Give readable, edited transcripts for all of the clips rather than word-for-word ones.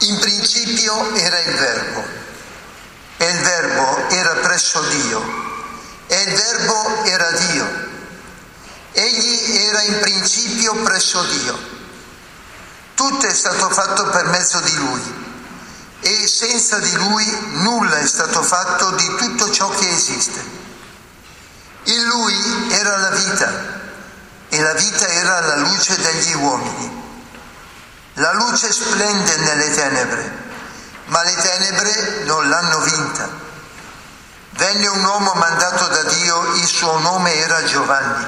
In principio era il Verbo, e il Verbo era presso Dio, e il Verbo era Dio. Egli era in principio presso Dio. Tutto è stato fatto per mezzo di Lui, e senza di Lui nulla è stato fatto di tutto ciò che esiste. In Lui era la vita, e la vita era la luce degli uomini. La luce splende nelle tenebre, ma le tenebre non l'hanno vinta. Venne un uomo mandato da Dio, il suo nome era Giovanni.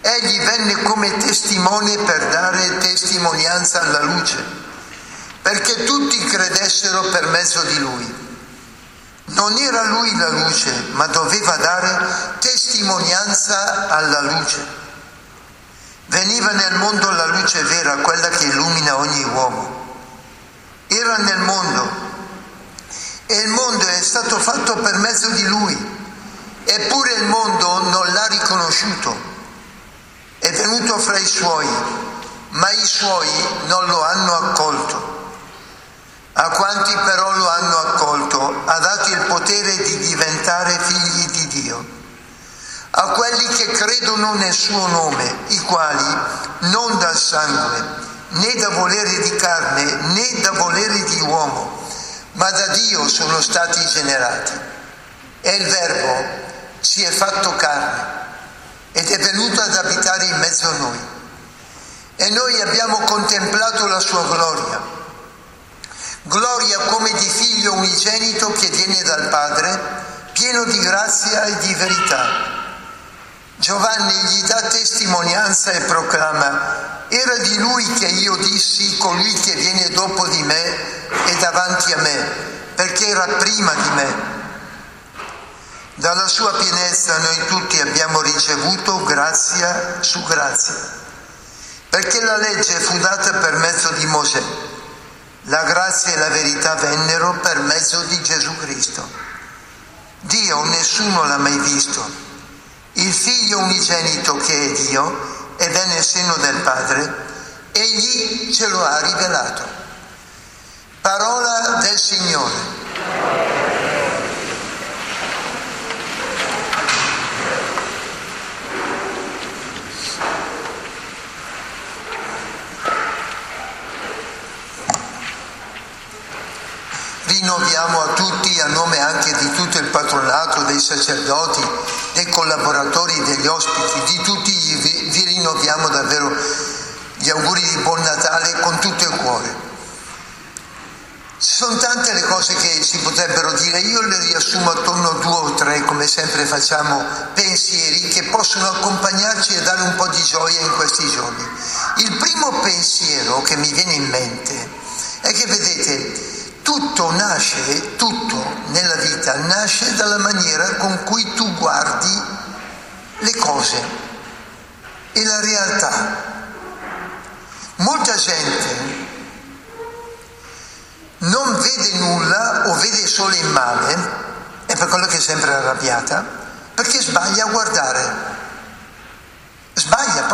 Egli venne come testimone per dare testimonianza alla luce, perché tutti credessero per mezzo di lui. Non era lui la luce, ma doveva dare testimonianza alla luce. Veniva nel mondo la luce vera, quella che illumina ogni uomo. Era nel mondo, e il mondo è stato fatto per mezzo di lui, eppure il mondo non l'ha riconosciuto. È venuto fra i suoi, ma i suoi non lo hanno accolto. A quanti però lo hanno accolto, ha dato il potere di diventare figli di Dio, a quelli che credono nel suo nome, i quali non dal sangue, né da volere di carne, né da volere di uomo, ma da Dio sono stati generati. E il Verbo si è fatto carne ed è venuto ad abitare in mezzo a noi. E noi abbiamo contemplato la sua gloria, gloria come di figlio unigenito che viene dal Padre, pieno di grazia e di verità. Giovanni gli dà testimonianza e proclama: era di lui che io dissi, colui che viene dopo di me è davanti a me, perché era prima di me. Dalla sua pienezza noi tutti abbiamo ricevuto grazia su grazia, perché la legge fu data per mezzo di Mosè, la grazia e la verità vennero per mezzo di Gesù Cristo. Dio nessuno l'ha mai visto. Il Figlio unigenito che è Dio ed è nel seno del Padre, egli ce lo ha rivelato. Parola del Signore. Rinnoviamo a tutti, a nome anche di tutto il patronato, dei sacerdoti, dei collaboratori, degli ospiti, di tutti vi rinnoviamo davvero gli auguri di buon Natale con tutto il cuore. Ci sono tante le cose che si potrebbero dire, io le riassumo attorno a 2 o 3, come sempre facciamo, pensieri che possono accompagnarci e dare un po' di gioia in questi giorni. Il primo pensiero che mi viene in mente è che, vedete, tutto nella vita nasce dalla maniera con cui tu guardi le cose e la realtà. Molta gente non vede nulla o vede solo il male, è per quello che è sempre arrabbiata, perché sbaglia a guardare. Sbaglia.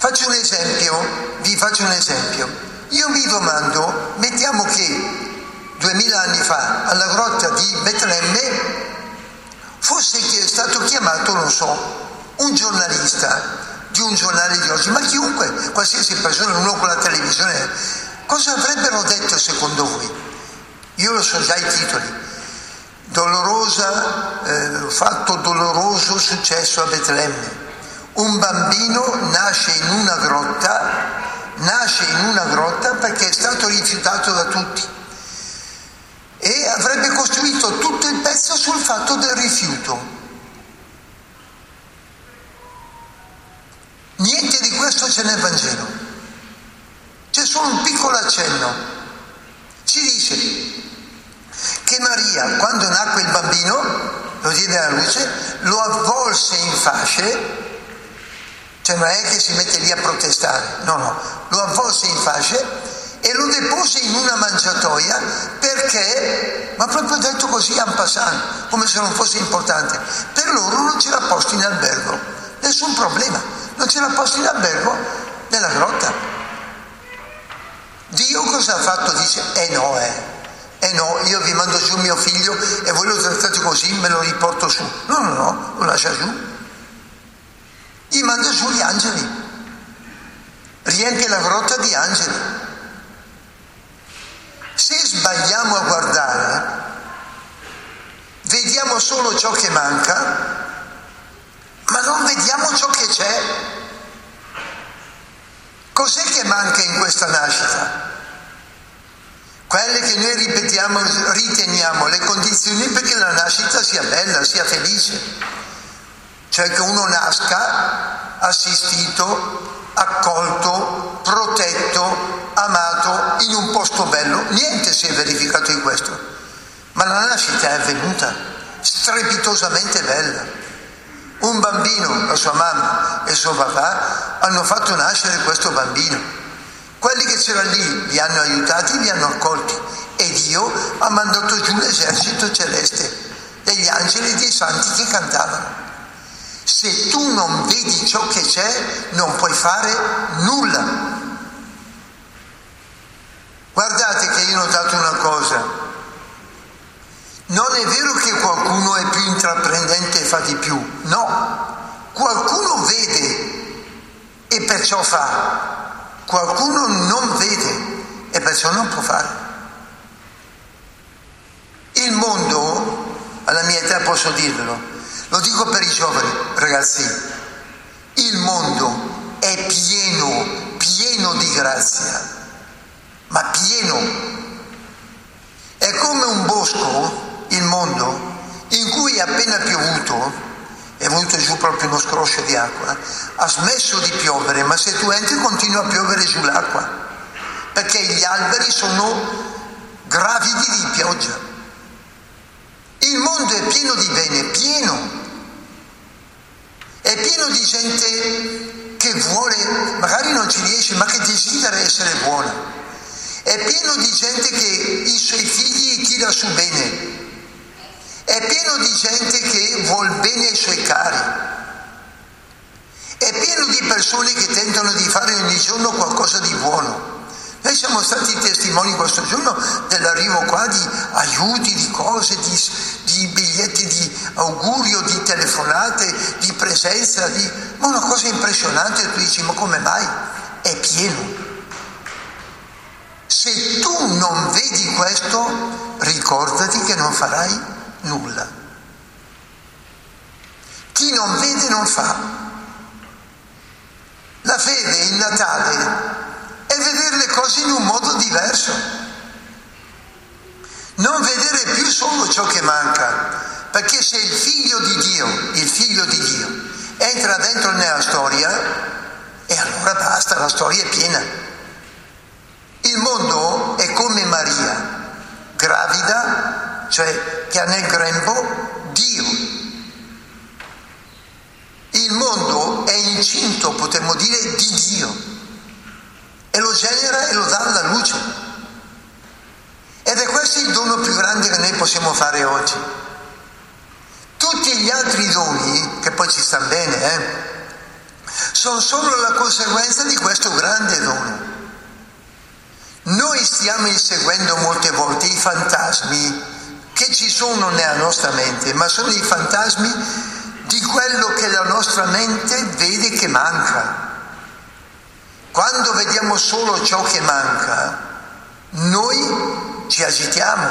Vi faccio un esempio. Io mi domando, mettiamo che 2000 anni fa alla grotta di Betlemme fosse stato chiamato, non so, un giornalista di un giornale di oggi, ma chiunque, qualsiasi persona, uno con la televisione, cosa avrebbero detto secondo voi? Io lo so già i titoli. Fatto doloroso successo a Betlemme. Un bambino nasce in una grotta perché è stato rifiutato da tutti, e avrebbe costruito tutto il pezzo sul fatto del rifiuto. Niente di questo c'è nel Vangelo. solo un piccolo accenno. Ci dice che Maria, quando nacque il bambino, lo diede alla luce, lo avvolse in fasce, cioè non è che si mette lì a protestare, no, lo avvolse in fasce e lo depose in una mangiatoia perché, ma proprio detto così en passant, come se non fosse importante, per loro non c'era posto in albergo, nessun problema, non c'era posto in albergo nella grotta. Dio cosa ha fatto? Dice, no, io vi mando giù mio figlio e voi lo trattate così, me lo riporto su. No, lo lascia giù. Gli manda giù gli angeli, riempie la grotta di angeli. Se sbagliamo a guardare, vediamo solo ciò che manca, ma non vediamo ciò che c'è. Cos'è che manca in questa nascita? Quelle che noi riteniamo le condizioni perché la nascita sia bella, sia felice, cioè che uno nasca assistito, accolto, protetto, amato in un posto bello. Niente si è verificato in questo, ma la nascita è avvenuta strepitosamente bella. Un bambino, la sua mamma e suo papà hanno fatto nascere questo bambino. Quelli che c'erano lì li hanno aiutati, li hanno accolti, e Dio ha mandato giù l'esercito celeste degli angeli e dei santi che cantavano. Se tu non vedi ciò che c'è, non puoi fare nulla. Guardate che io ho notato una cosa: non è vero che qualcuno è più intraprendente e fa di più, no, qualcuno vede e perciò fa. Qualcuno non vede e perciò non può fare. Il mondo, alla mia età posso dirvelo, lo dico per i giovani, ragazzi, il mondo è pieno di grazia, ma pieno. È come un bosco, il mondo, in cui è appena piovuto, è venuto giù proprio uno scroscio di acqua, ha smesso di piovere, ma se tu entri continua a piovere sull'acqua, perché gli alberi sono gravidi di pioggia. Il mondo è pieno di bene, è pieno di gente che vuole, magari non ci riesce, ma che desidera essere buona, è pieno di gente che i suoi figli tira su bene, è pieno di gente che vuol bene ai suoi cari, è pieno di persone che tentano di fare ogni giorno qualcosa di buono. Noi siamo stati testimoni questo giorno dell'arrivo qua di aiuti, di cose, di biglietti di augurio, di telefonate, di presenza, ma una cosa impressionante. Tu dici, ma come mai? È pieno. Se tu non vedi questo, ricordati che non farai nulla. Chi non vede non fa. La fede in Natale è vedere le cose in un modo diverso, non vedere più solo ciò che manca, perché se il figlio di Dio entra dentro nella storia, e allora basta, la storia è piena. Il mondo è come Maria, gravida, cioè che ha nel grembo Dio. Il mondo è incinto, potremmo dire, di Dio, e lo genera e lo dà alla luce. Ed è questo il dono più grande che noi possiamo fare oggi. Tutti gli altri doni, che poi ci stanno bene, sono solo la conseguenza di questo grande dono. Noi stiamo inseguendo molte volte i fantasmi che ci sono nella nostra mente, ma sono i fantasmi di quello che la nostra mente vede che manca. Quando vediamo solo ciò che manca, noi ci agitiamo,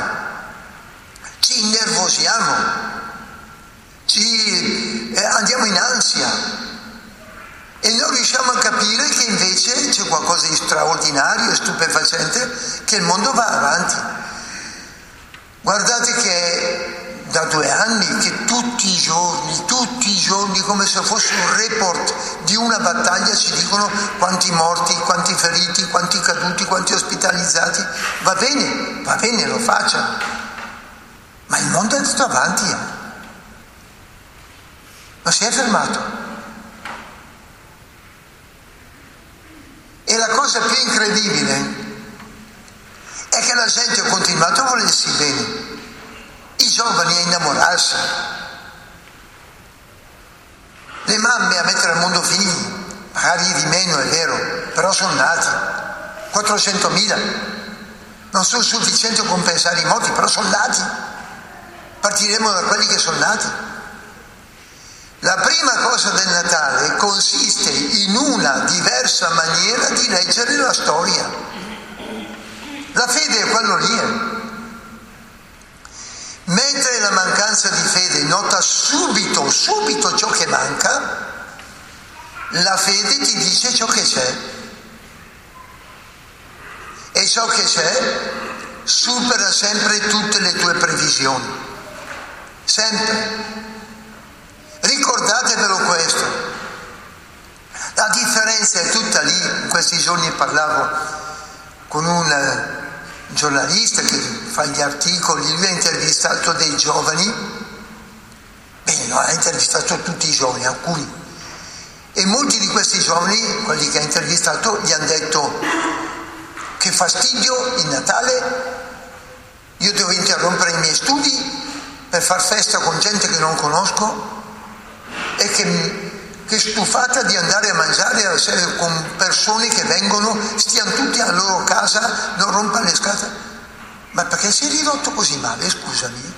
ci innervosiamo, andiamo in ansia e non riusciamo a capire che invece c'è qualcosa di straordinario e stupefacente, che il mondo va avanti. Guardate che da 2 anni che tutti i giorni, come se fosse un report di una battaglia, ci dicono quanti morti, quanti feriti, quanti caduti, quanti ospitalizzati. Va bene, lo facciano, ma il mondo è andato avanti, non si è fermato. E la cosa più incredibile è che la gente ha continuato a volersi bene, i giovani a innamorarsi, le mamme a mettere al mondo figli, magari di meno, è vero, però sono nati 400.000, non sono sufficienti a compensare i morti, però sono nati. Partiremo da quelli che sono nati. La prima cosa del Natale consiste in una diversa maniera di leggere la storia. La fede è quello lì. Mentre la mancanza di fede nota subito ciò che manca, la fede ti dice ciò che c'è. E ciò che c'è supera sempre tutte le tue previsioni. Sempre. Ricordatevelo questo. La differenza è tutta lì. In questi giorni parlavo con un giornalista che fa gli articoli, lui ha intervistato dei giovani, ha intervistato tutti i giovani, alcuni, e molti di questi giovani, quelli che ha intervistato, gli hanno detto: che fastidio il Natale, io devo interrompere i miei studi per far festa con gente che non conosco, e che stufata di andare a mangiare con persone che vengono, stiano tutti alla loro casa, non rompano le scatole. Ma perché si è ridotto così male, scusami?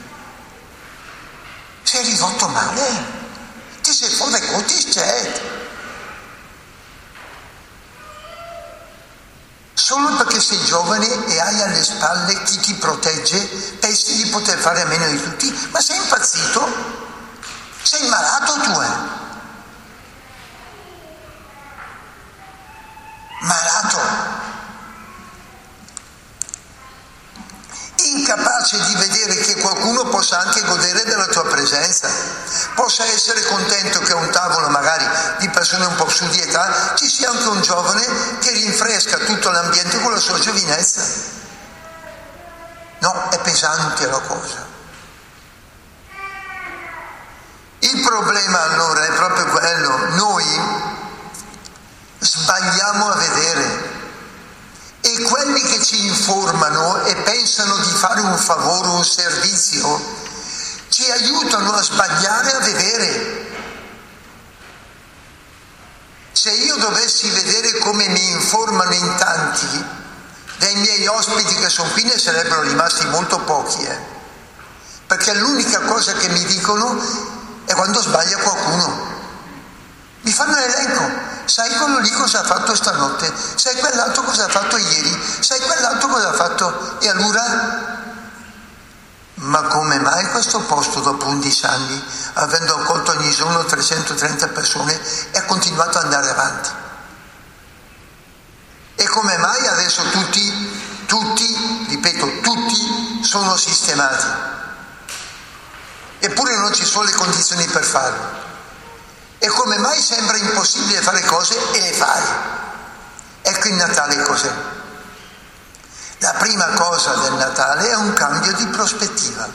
Si è ridotto male? Ti sei fuori conti, c'è. Solo perché sei giovane e hai alle spalle chi ti protegge, pensi di poter fare a meno di tutti? Ma sei impazzito? Sei malato tu, Malato. Incapace di vedere che qualcuno possa anche godere della tua presenza, possa essere contento che a un tavolo magari di persone un po' su di età ci sia anche un giovane che rinfresca tutto l'ambiente con la sua giovinezza. No, è pesante la cosa. Il problema allora è proprio quello, noi sbagliamo a vedere, e quelli che ci informano e pensano di fare un favore, un servizio, ci aiutano a sbagliare a vedere. Se io dovessi vedere come mi informano in tanti, dei miei ospiti che sono qui ne sarebbero rimasti molto pochi, perché l'unica cosa che mi dicono e quando sbaglia qualcuno mi fanno un elenco: sai quello lì cosa ha fatto stanotte, sai quell'altro cosa ha fatto ieri, sai quell'altro cosa ha fatto. E allora, ma come mai questo posto dopo 11 anni, avendo accolto ogni giorno 330 persone, è continuato ad andare avanti? E come mai adesso tutti sono sistemati? Eppure non ci sono le condizioni per farlo. E come mai sembra impossibile fare cose e le fai? Ecco il Natale cos'è. La prima cosa del Natale è un cambio di prospettiva.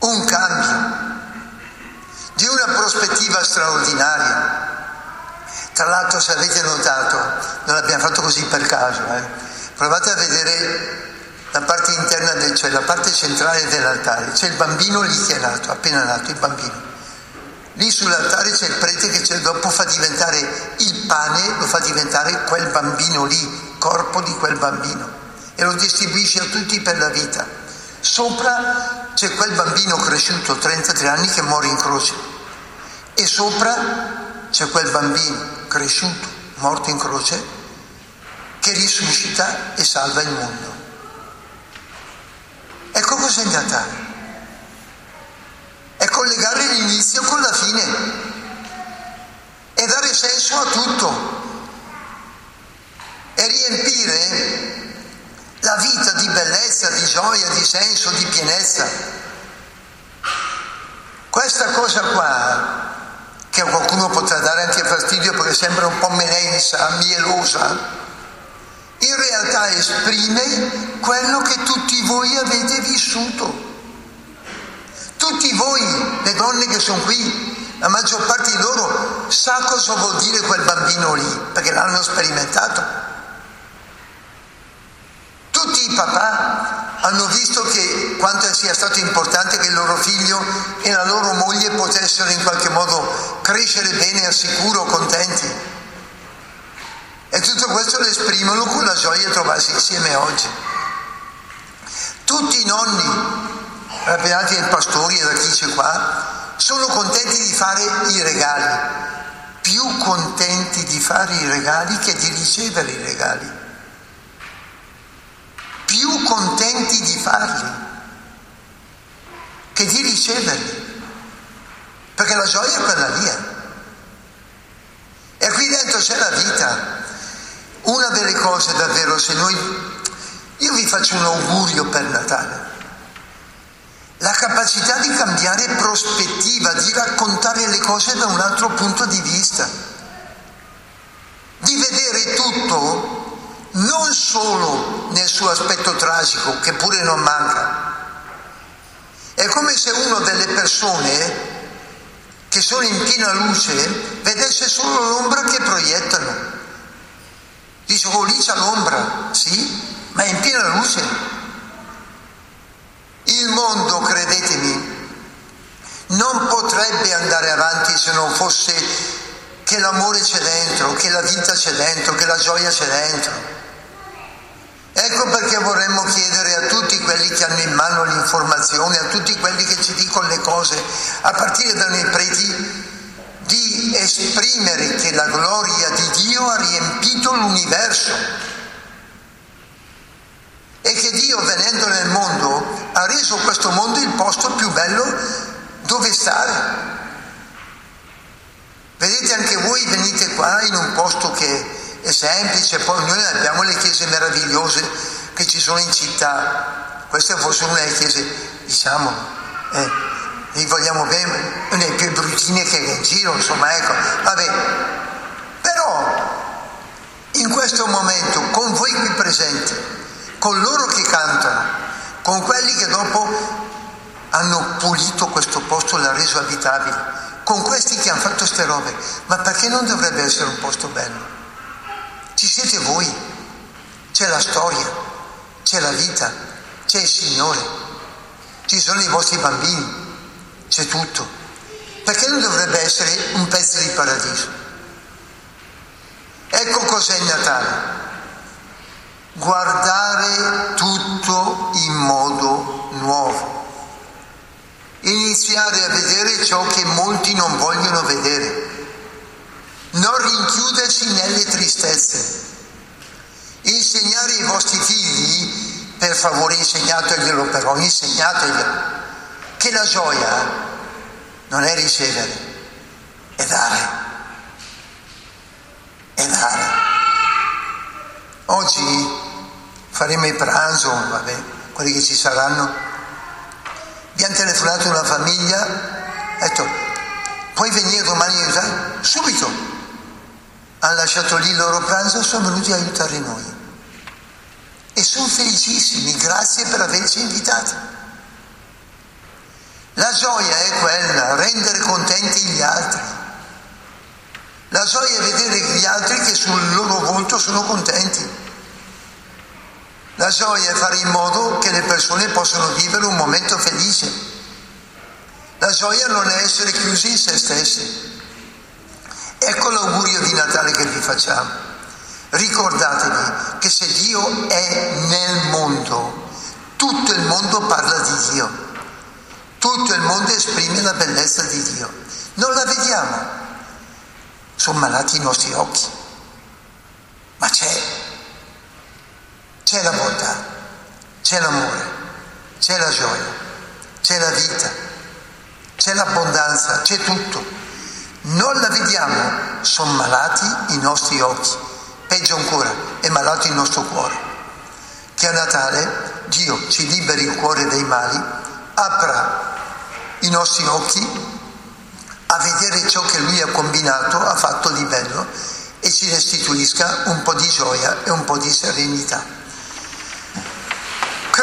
Un cambio di una prospettiva straordinaria. Tra l'altro, se avete notato, non l'abbiamo fatto così per caso. Provate a vedere la parte interna cioè la parte centrale dell'altare, c'è il bambino lì che è nato, appena nato il bambino. Lì sull'altare c'è il prete che dopo fa diventare il pane, lo fa diventare quel bambino lì, corpo di quel bambino, e lo distribuisce a tutti per la vita. Sopra c'è quel bambino cresciuto 33 anni che muore in croce, e sopra c'è quel bambino cresciuto, morto in croce, che risuscita e salva il mondo. Ecco cos'è il Natale. È collegare l'inizio con la fine e dare senso a tutto e riempire la vita di bellezza, di gioia, di senso, di pienezza. questa cosa qua, che a qualcuno potrà dare anche fastidio perché sembra un po' melensa, mielosa, in realtà esprime quello che tutti voi avete vissuto. Tutti voi, le donne che sono qui, la maggior parte di loro sa cosa vuol dire quel bambino lì, perché l'hanno sperimentato. Tutti i papà hanno visto che quanto sia stato importante che il loro figlio e la loro moglie potessero in qualche modo crescere bene, al sicuro, contenti. E tutto questo lo esprimono con la gioia di trovarsi insieme oggi. Tutti i nonni, rappresentati dai pastori e da chi c'è qua, sono contenti di fare i regali, più contenti di fare i regali che di ricevere i regali, più contenti di farli che di riceverli, perché la gioia è quella lì. E qui dentro c'è la vita. Una delle cose davvero, io vi faccio un augurio per Natale, la capacità di cambiare prospettiva, di raccontare le cose da un altro punto di vista, di vedere tutto non solo nel suo aspetto tragico, che pure non manca. È come se uno delle persone che sono in piena luce vedesse solo l'ombra che proiettano. Dice, oh, lì c'è l'ombra, sì, ma è in piena luce. Il mondo, credetemi, non potrebbe andare avanti se non fosse che l'amore c'è dentro, che la vita c'è dentro, che la gioia c'è dentro. Ecco perché vorremmo chiedere a tutti quelli che hanno in mano l'informazione, a tutti quelli che ci dicono le cose, a partire da noi preti, di esprimere che la gloria di Dio ha riempito l'universo e che Dio, venendo nel mondo, ha reso questo mondo il posto più bello dove stare. Vedete, anche voi venite qua in un posto che è semplice, poi noi abbiamo le chiese meravigliose che ci sono in città. Queste forse una delle chiese, diciamo, li vogliamo bene, non è più bruttine che in giro, insomma, ecco, vabbè. Però in questo momento, con voi qui presenti, con loro che cantano, con quelli che dopo hanno pulito questo posto, l'ha reso abitabile, con questi che hanno fatto queste robe, ma perché non dovrebbe essere un posto bello? Ci siete voi, c'è la storia, c'è la vita, c'è il Signore, ci sono i vostri bambini, c'è tutto. Perché non dovrebbe essere un pezzo di paradiso? Ecco cos'è il Natale: guardare tutto in modo nuovo, iniziare a vedere ciò che molti non vogliono vedere, non rinchiudersi nelle tristezze, insegnare ai vostri figli, per favore insegnateglielo, però insegnateglielo, che la gioia non è ricevere, è dare, è dare. Oggi faremo il pranzo, vabbè, quelli che ci saranno. Vi hanno telefonato una famiglia, ha detto, puoi venire domani a aiutare? Subito! Hanno lasciato lì il loro pranzo e sono venuti a aiutare noi. E sono felicissimi, grazie per averci invitati. La gioia è quella, rendere contenti gli altri. La gioia è vedere gli altri che sul loro volto sono contenti. La gioia è fare in modo che le persone possano vivere un momento felice. La gioia non è essere chiusi in se stessi. Ecco l'augurio di Natale che vi facciamo. Ricordatevi che se Dio è nel mondo, tutto il mondo parla di Dio. Tutto il mondo esprime la bellezza di Dio. Non la vediamo, sono malati i nostri occhi, ma c'è la bontà, c'è l'amore, c'è la gioia, c'è la vita, c'è l'abbondanza, c'è tutto. Non la vediamo, sono malati i nostri occhi, peggio ancora, è malato il nostro cuore. Che a Natale Dio ci liberi il cuore dai mali, apra i nostri occhi a vedere ciò che Lui ha combinato, ha fatto di bello, e ci restituisca un po' di gioia e un po' di serenità.